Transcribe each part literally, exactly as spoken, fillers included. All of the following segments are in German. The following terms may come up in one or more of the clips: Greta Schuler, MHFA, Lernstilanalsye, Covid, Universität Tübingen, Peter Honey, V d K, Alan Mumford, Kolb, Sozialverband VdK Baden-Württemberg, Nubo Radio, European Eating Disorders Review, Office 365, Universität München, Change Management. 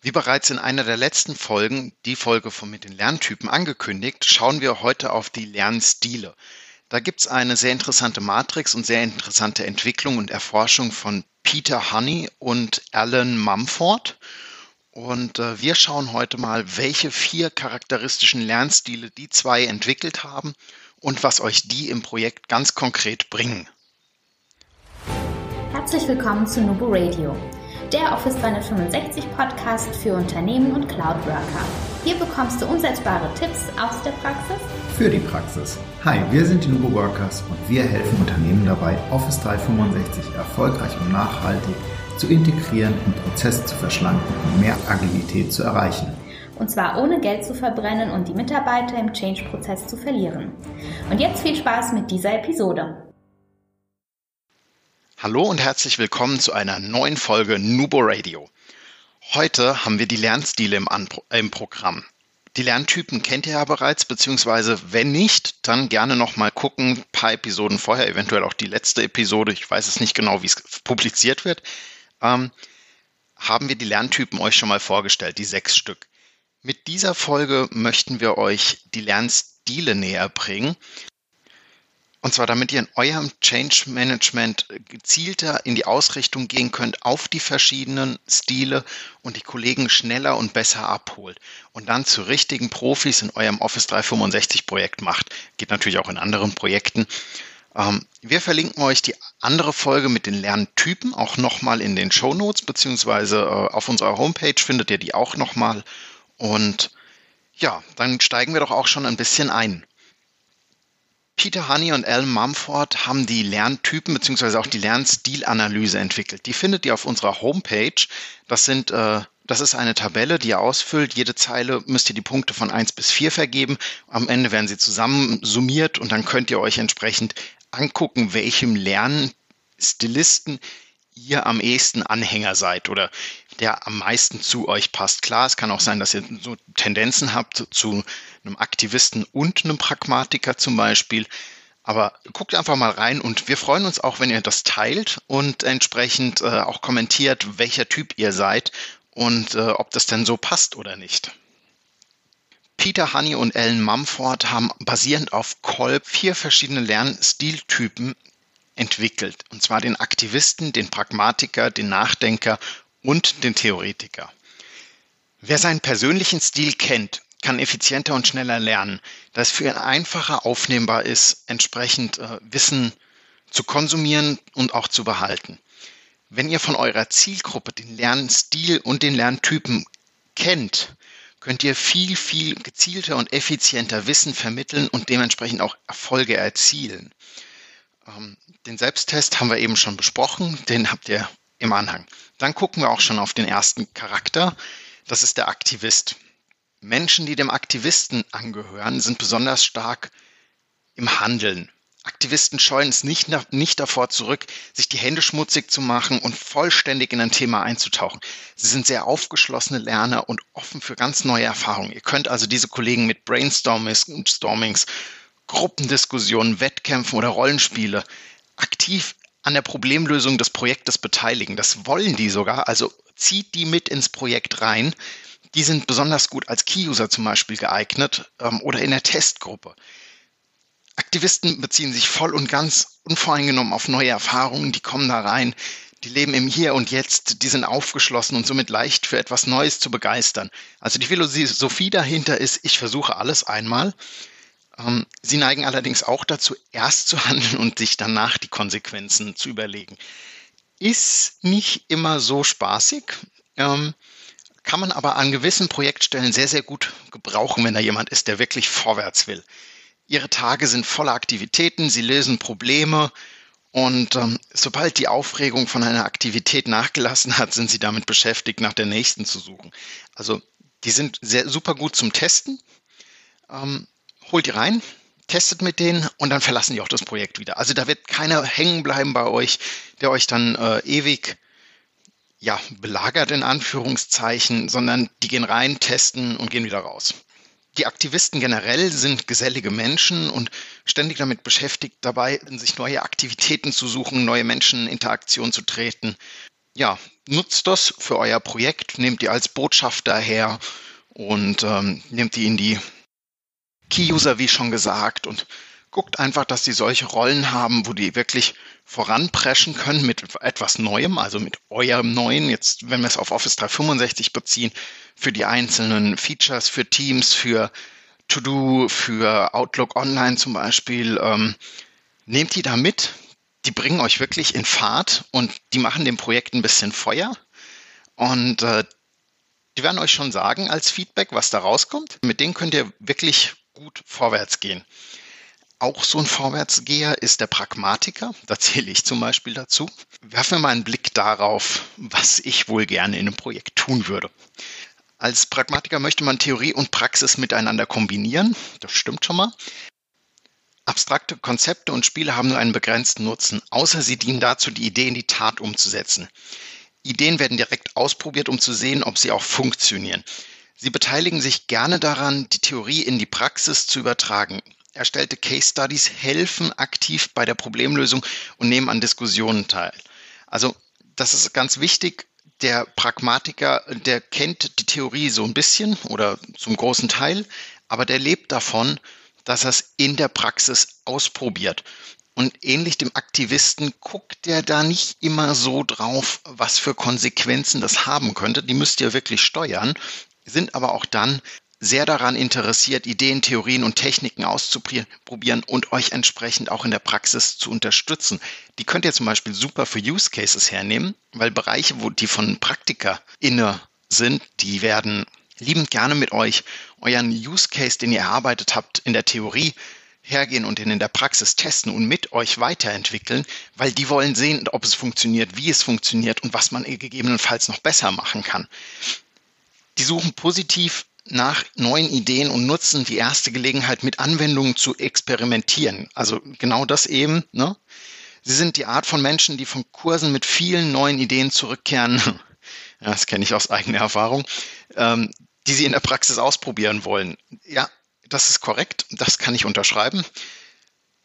Wie bereits in einer der letzten Folgen, die Folge von mit den Lerntypen angekündigt, schauen wir heute auf die Lernstile. Da gibt es eine sehr interessante Matrix und sehr interessante Entwicklung und Erforschung von Peter Honey und Alan Mumford. Und äh, wir schauen heute mal, welche vier charakteristischen Lernstile die zwei entwickelt haben und was euch die im Projekt ganz konkret bringen. Herzlich willkommen zu Nubo Radio, der Office dreihundertfünfundsechzig Podcast für Unternehmen und Cloud-Worker. Hier bekommst du umsetzbare Tipps aus der Praxis für die Praxis. Hi, wir sind die Nubo Workers und wir helfen Unternehmen dabei, Office dreihundertfünfundsechzig erfolgreich und nachhaltig zu integrieren und Prozesse zu verschlanken und mehr Agilität zu erreichen. Und zwar ohne Geld zu verbrennen und die Mitarbeiter im Change-Prozess zu verlieren. Und jetzt viel Spaß mit dieser Episode. Hallo und herzlich willkommen zu einer neuen Folge Nubo Radio. Heute haben wir die Lernstile im, Anpro- äh, im Programm. Die Lerntypen kennt ihr ja bereits, beziehungsweise wenn nicht, dann gerne nochmal gucken, ein paar Episoden vorher, eventuell auch die letzte Episode, ich weiß es nicht genau, wie es publiziert wird, ähm, haben wir die Lerntypen euch schon mal vorgestellt, die sechs Stück. Mit dieser Folge möchten wir euch die Lernstile näher bringen. Und zwar, damit ihr in eurem Change-Management gezielter in die Ausrichtung gehen könnt auf die verschiedenen Stile und die Kollegen schneller und besser abholt und dann zu richtigen Profis in eurem Office dreihundertfünfundsechzig-Projekt macht. Geht natürlich auch in anderen Projekten. Wir verlinken euch die andere Folge mit den Lerntypen auch nochmal in den Shownotes, beziehungsweise auf unserer Homepage findet ihr die auch nochmal. Und ja, dann steigen wir doch auch schon ein bisschen ein. Peter Honey und Alan Mumford haben die Lerntypen bzw. auch die Lernstilanalyse entwickelt. Die findet ihr auf unserer Homepage. Das sind, äh, das ist eine Tabelle, die ihr ausfüllt. Jede Zeile müsst ihr die Punkte von eins bis vier vergeben. Am Ende werden sie zusammen summiert und dann könnt ihr euch entsprechend angucken, welchem Lernstylisten ihr am ehesten Anhänger seid oder der am meisten zu euch passt. Klar, es kann auch sein, dass ihr so Tendenzen habt zu einem Aktivisten und einem Pragmatiker zum Beispiel. Aber guckt einfach mal rein und wir freuen uns auch, wenn ihr das teilt und entsprechend äh, auch kommentiert, welcher Typ ihr seid und äh, ob das denn so passt oder nicht. Peter Honey und Alan Mumford haben basierend auf Kolb vier verschiedene Lernstiltypen entwickelt. Und zwar den Aktivisten, den Pragmatiker, den Nachdenker und den Theoretiker. Wer seinen persönlichen Stil kennt, kann effizienter und schneller lernen, da es für ihn einfacher aufnehmbar ist, entsprechend äh, Wissen zu konsumieren und auch zu behalten. Wenn ihr von eurer Zielgruppe den Lernstil und den Lerntypen kennt, könnt ihr viel, viel gezielter und effizienter Wissen vermitteln und dementsprechend auch Erfolge erzielen. Ähm, den Selbsttest haben wir eben schon besprochen, den habt ihr im Anhang. Dann gucken wir auch schon auf den ersten Charakter. Das ist der Aktivist. Menschen, die dem Aktivisten angehören, sind besonders stark im Handeln. Aktivisten scheuen es nicht, nach, nicht davor zurück, sich die Hände schmutzig zu machen und vollständig in ein Thema einzutauchen. Sie sind sehr aufgeschlossene Lerner und offen für ganz neue Erfahrungen. Ihr könnt also diese Kollegen mit Brainstormings, Gruppendiskussionen, Wettkämpfen oder Rollenspiele aktiv an der Problemlösung des Projektes beteiligen. Das wollen die sogar, also zieht die mit ins Projekt rein. Die sind besonders gut als Key-User zum Beispiel geeignet ähm, oder in der Testgruppe. Aktivisten beziehen sich voll und ganz unvoreingenommen auf neue Erfahrungen, die kommen da rein, die leben im Hier und Jetzt, die sind aufgeschlossen und somit leicht für etwas Neues zu begeistern. Also die Philosophie dahinter ist, ich versuche alles einmal. Sie neigen allerdings auch dazu, erst zu handeln und sich danach die Konsequenzen zu überlegen. Ist nicht immer so spaßig, ähm, kann man aber an gewissen Projektstellen sehr, sehr gut gebrauchen, wenn da jemand ist, der wirklich vorwärts will. Ihre Tage sind voller Aktivitäten, sie lösen Probleme und ähm, sobald die Aufregung von einer Aktivität nachgelassen hat, sind sie damit beschäftigt, nach der nächsten zu suchen. Also die sind sehr, super gut zum Testen. Ähm, Holt die rein, testet mit denen und dann verlassen die auch das Projekt wieder. Also da wird keiner hängen bleiben bei euch, der euch dann äh, ewig ja, belagert in Anführungszeichen, sondern die gehen rein, testen und gehen wieder raus. Die Aktivisten generell sind gesellige Menschen und ständig damit beschäftigt, dabei sich neue Aktivitäten zu suchen, neue Menschen in Interaktion zu treten. Ja, nutzt das für euer Projekt, nehmt die als Botschafter her und ähm, nehmt die in die Key-User, wie schon gesagt, und guckt einfach, dass die solche Rollen haben, wo die wirklich voranpreschen können mit etwas Neuem, also mit eurem Neuen, jetzt wenn wir es auf Office dreihundertfünfundsechzig beziehen, für die einzelnen Features, für Teams, für To-Do, für Outlook Online zum Beispiel. Ähm, nehmt die da mit, die bringen euch wirklich in Fahrt und die machen dem Projekt ein bisschen Feuer und äh, die werden euch schon sagen als Feedback, was da rauskommt. Mit denen könnt ihr wirklich gut vorwärts gehen. Auch so ein Vorwärtsgeher ist der Pragmatiker, da zähle ich zum Beispiel dazu. Werfen wir mal einen Blick darauf, was ich wohl gerne in einem Projekt tun würde. Als Pragmatiker möchte man Theorie und Praxis miteinander kombinieren, das stimmt schon mal. Abstrakte Konzepte und Spiele haben nur einen begrenzten Nutzen, außer sie dienen dazu, die Idee in die Tat umzusetzen. Ideen werden direkt ausprobiert, um zu sehen, ob sie auch funktionieren. Sie beteiligen sich gerne daran, die Theorie in die Praxis zu übertragen. Erstellte Case Studies helfen aktiv bei der Problemlösung und nehmen an Diskussionen teil. Also das ist ganz wichtig. Der Pragmatiker, der kennt die Theorie so ein bisschen oder zum großen Teil, aber der lebt davon, dass er es in der Praxis ausprobiert. Und ähnlich dem Aktivisten guckt der da nicht immer so drauf, was für Konsequenzen das haben könnte. Die müsst ihr wirklich steuern, sind aber auch dann sehr daran interessiert, Ideen, Theorien und Techniken auszuprobieren und euch entsprechend auch in der Praxis zu unterstützen. Die könnt ihr zum Beispiel super für Use Cases hernehmen, weil Bereiche, wo die von Praktika inne sind, die werden liebend gerne mit euch euren Use Case, den ihr erarbeitet habt, in der Theorie hergehen und den in der Praxis testen und mit euch weiterentwickeln, weil die wollen sehen, ob es funktioniert, wie es funktioniert und was man gegebenenfalls noch besser machen kann. Die suchen positiv nach neuen Ideen und nutzen die erste Gelegenheit, mit Anwendungen zu experimentieren. Also genau das eben, ne? Sie sind die Art von Menschen, die von Kursen mit vielen neuen Ideen zurückkehren, das kenne ich aus eigener Erfahrung, ähm, die sie in der Praxis ausprobieren wollen. Ja, das ist korrekt, das kann ich unterschreiben.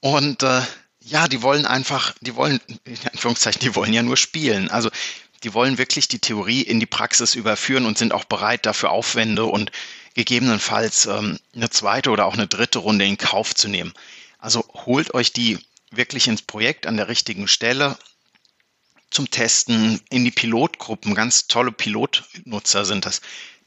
Und äh, ja, die wollen einfach, die wollen, in Anführungszeichen, die wollen ja nur spielen. Also die wollen wirklich die Theorie in die Praxis überführen und sind auch bereit, dafür Aufwände und gegebenenfalls ähm, eine zweite oder auch eine dritte Runde in Kauf zu nehmen. Also holt euch die wirklich ins Projekt an der richtigen Stelle zum Testen, in die Pilotgruppen. Ganz tolle Pilotnutzer sind das.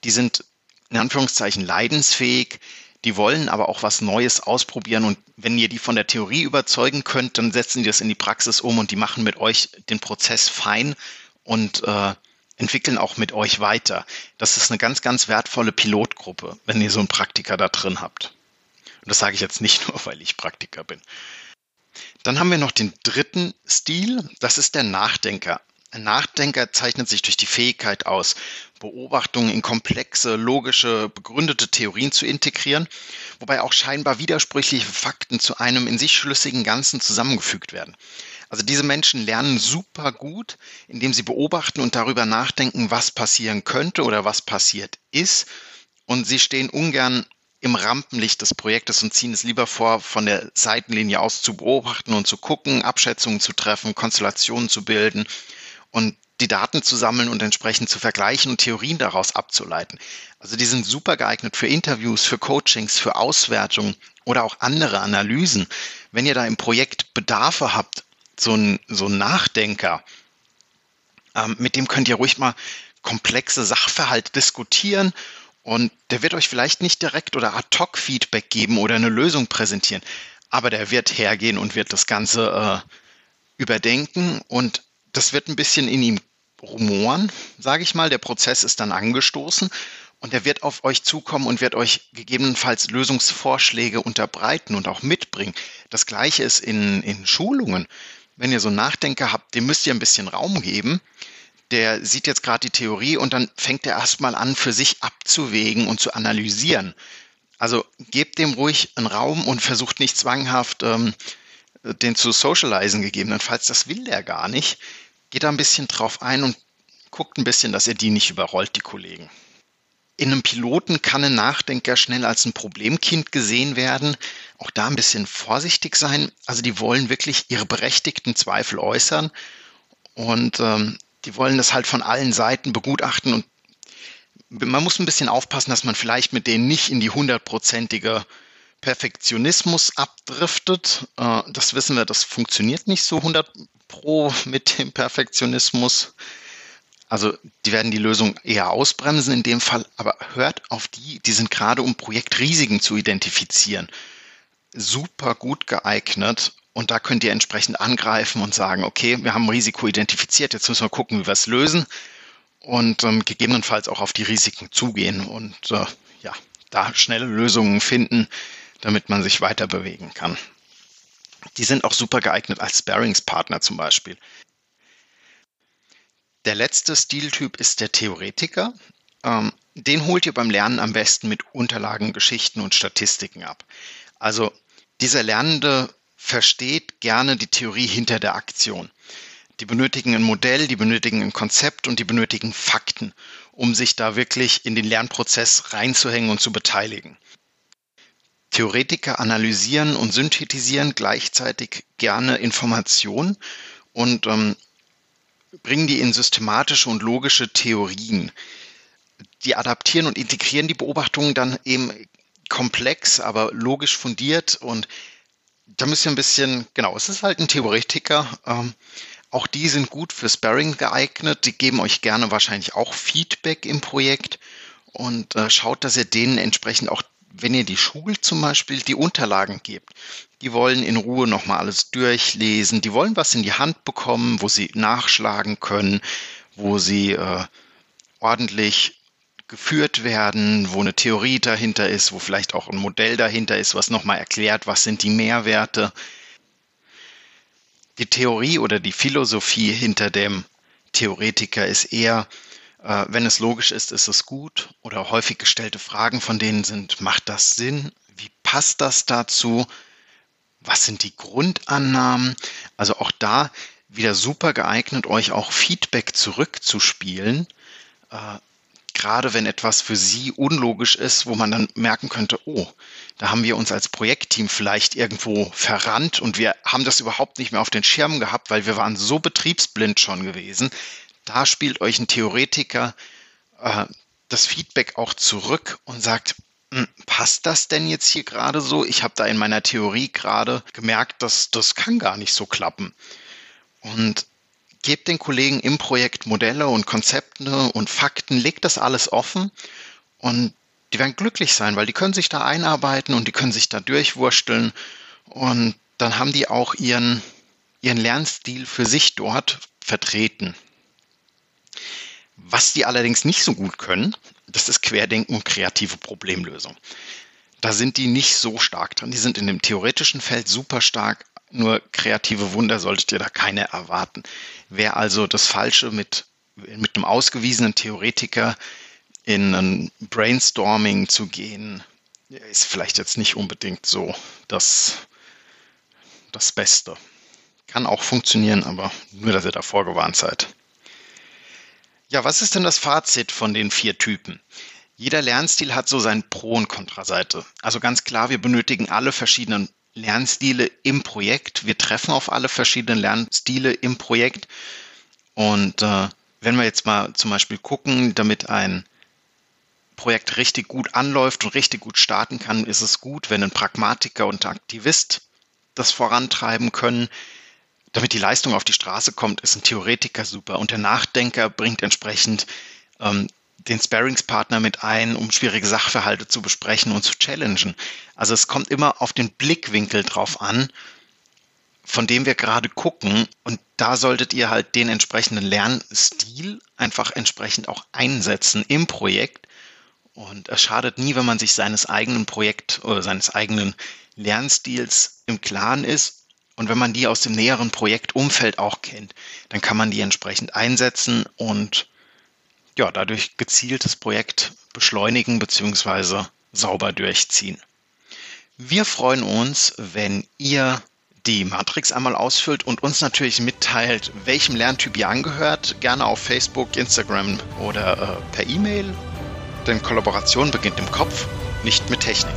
Die sind in Anführungszeichen leidensfähig, die wollen aber auch was Neues ausprobieren und wenn ihr die von der Theorie überzeugen könnt, dann setzen die das in die Praxis um und die machen mit euch den Prozess fein und äh, entwickeln auch mit euch weiter. Das ist eine ganz, ganz wertvolle Pilotgruppe, wenn ihr so einen Praktiker da drin habt. Und das sage ich jetzt nicht nur, weil ich Praktiker bin. Dann haben wir noch den dritten Stil, das ist der Nachdenker. Ein Nachdenker zeichnet sich durch die Fähigkeit aus, Beobachtungen in komplexe, logische, begründete Theorien zu integrieren, wobei auch scheinbar widersprüchliche Fakten zu einem in sich schlüssigen Ganzen zusammengefügt werden. Also diese Menschen lernen super gut, indem sie beobachten und darüber nachdenken, was passieren könnte oder was passiert ist. Und sie stehen ungern im Rampenlicht des Projektes und ziehen es lieber vor, von der Seitenlinie aus zu beobachten und zu gucken, Abschätzungen zu treffen, Konstellationen zu bilden und die Daten zu sammeln und entsprechend zu vergleichen und Theorien daraus abzuleiten. Also die sind super geeignet für Interviews, für Coachings, für Auswertungen oder auch andere Analysen. Wenn ihr da im Projekt Bedarfe habt, so ein, so ein Nachdenker, ähm, mit dem könnt ihr ruhig mal komplexe Sachverhalte diskutieren und der wird euch vielleicht nicht direkt oder ad hoc Feedback geben oder eine Lösung präsentieren, aber der wird hergehen und wird das Ganze äh, überdenken und das wird ein bisschen in ihm rumoren, sage ich mal. Der Prozess ist dann angestoßen und er wird auf euch zukommen und wird euch gegebenenfalls Lösungsvorschläge unterbreiten und auch mitbringen. Das Gleiche ist in, in Schulungen. Wenn ihr so einen Nachdenker habt, dem müsst ihr ein bisschen Raum geben. Der sieht jetzt gerade die Theorie und dann fängt er erstmal an, für sich abzuwägen und zu analysieren. Also gebt dem ruhig einen Raum und versucht nicht zwanghaft, ähm, den zu socialisen gegebenenfalls. Das will der gar nicht. Geht da ein bisschen drauf ein und guckt ein bisschen, dass ihr die nicht überrollt, die Kollegen. In einem Piloten kann ein Nachdenker schnell als ein Problemkind gesehen werden. Auch da ein bisschen vorsichtig sein. Also die wollen wirklich ihre berechtigten Zweifel äußern und ähm, die wollen das halt von allen Seiten begutachten und man muss ein bisschen aufpassen, dass man vielleicht mit denen nicht in die hundertprozentige Perfektionismus abdriftet. Das wissen wir, das funktioniert nicht so hundert Pro mit dem Perfektionismus. Also die werden die Lösung eher ausbremsen in dem Fall, aber hört auf die, die sind gerade um Projektrisiken zu identifizieren. Super gut geeignet und da könnt ihr entsprechend angreifen und sagen, okay, wir haben ein Risiko identifiziert, jetzt müssen wir gucken, wie wir es lösen und ähm, gegebenenfalls auch auf die Risiken zugehen und äh, ja, da schnelle Lösungen finden, damit man sich weiter bewegen kann. Die sind auch super geeignet als Sparringspartner zum Beispiel. Der letzte Stiltyp ist der Theoretiker. Ähm, den holt ihr beim Lernen am besten mit Unterlagen, Geschichten und Statistiken ab. Also dieser Lernende versteht gerne die Theorie hinter der Aktion. Die benötigen ein Modell, die benötigen ein Konzept und die benötigen Fakten, um sich da wirklich in den Lernprozess reinzuhängen und zu beteiligen. Theoretiker analysieren und synthetisieren gleichzeitig gerne Informationen und ähm, bringen die in systematische und logische Theorien. Die adaptieren und integrieren die Beobachtungen dann eben komplex, aber logisch fundiert und da müsst ihr ein bisschen, genau, es ist halt ein Theoretiker. Ähm, auch die sind gut für Sparring geeignet, die geben euch gerne wahrscheinlich auch Feedback im Projekt und äh, schaut, dass ihr denen entsprechend auch, wenn ihr die Schule zum Beispiel, die Unterlagen gebt. Die wollen in Ruhe nochmal alles durchlesen, die wollen was in die Hand bekommen, wo sie nachschlagen können, wo sie äh, ordentlich geführt werden, wo eine Theorie dahinter ist, wo vielleicht auch ein Modell dahinter ist, was nochmal erklärt, was sind die Mehrwerte. Die Theorie oder die Philosophie hinter dem Theoretiker ist eher, äh, wenn es logisch ist, ist es gut oder häufig gestellte Fragen von denen sind, macht das Sinn? Wie passt das dazu? Was sind die Grundannahmen? Also auch da wieder super geeignet, euch auch Feedback zurückzuspielen, äh, gerade wenn etwas für sie unlogisch ist, wo man dann merken könnte, oh, da haben wir uns als Projektteam vielleicht irgendwo verrannt und wir haben das überhaupt nicht mehr auf den Schirm gehabt, weil wir waren so betriebsblind schon gewesen. Da spielt euch ein Theoretiker äh, das Feedback auch zurück und sagt, passt das denn jetzt hier gerade so? Ich habe da in meiner Theorie gerade gemerkt, dass das kann gar nicht so klappen. Und gebt den Kollegen im Projekt Modelle und Konzepte und Fakten, legt das alles offen und die werden glücklich sein, weil die können sich da einarbeiten und die können sich da durchwursteln und dann haben die auch ihren, ihren Lernstil für sich dort vertreten. Was die allerdings nicht so gut können, das ist Querdenken und kreative Problemlösung. Da sind die nicht so stark dran. Die sind in dem theoretischen Feld super stark, nur kreative Wunder solltet ihr da keine erwarten. Wer also das Falsche mit, mit einem ausgewiesenen Theoretiker in ein Brainstorming zu gehen, ist vielleicht jetzt nicht unbedingt so das, das Beste. Kann auch funktionieren, aber nur, dass ihr da vorgewarnt seid. Ja, was ist denn das Fazit von den vier Typen? Jeder Lernstil hat so seine Pro- und Kontraseite. Also ganz klar, wir benötigen alle verschiedenen Lernstile im Projekt. Wir treffen auf alle verschiedenen Lernstile im Projekt. Und äh, wenn wir jetzt mal zum Beispiel gucken, damit ein Projekt richtig gut anläuft und richtig gut starten kann, ist es gut, wenn ein Pragmatiker und ein Aktivist das vorantreiben können. Damit die Leistung auf die Straße kommt, ist ein Theoretiker super. Und der Nachdenker bringt entsprechend ähm, den Sparringspartner mit ein, um schwierige Sachverhalte zu besprechen und zu challengen. Also es kommt immer auf den Blickwinkel drauf an, von dem wir gerade gucken. Und da solltet ihr halt den entsprechenden Lernstil einfach entsprechend auch einsetzen im Projekt. Und es schadet nie, wenn man sich seines eigenen Projekt oder seines eigenen Lernstils im Klaren ist. Und wenn man die aus dem näheren Projektumfeld auch kennt, dann kann man die entsprechend einsetzen und ja, dadurch gezieltes Projekt beschleunigen bzw. sauber durchziehen. Wir freuen uns, wenn ihr die Matrix einmal ausfüllt und uns natürlich mitteilt, welchem Lerntyp ihr angehört. Gerne auf Facebook, Instagram oder äh, per E-Mail. Denn Kollaboration beginnt im Kopf, nicht mit Technik.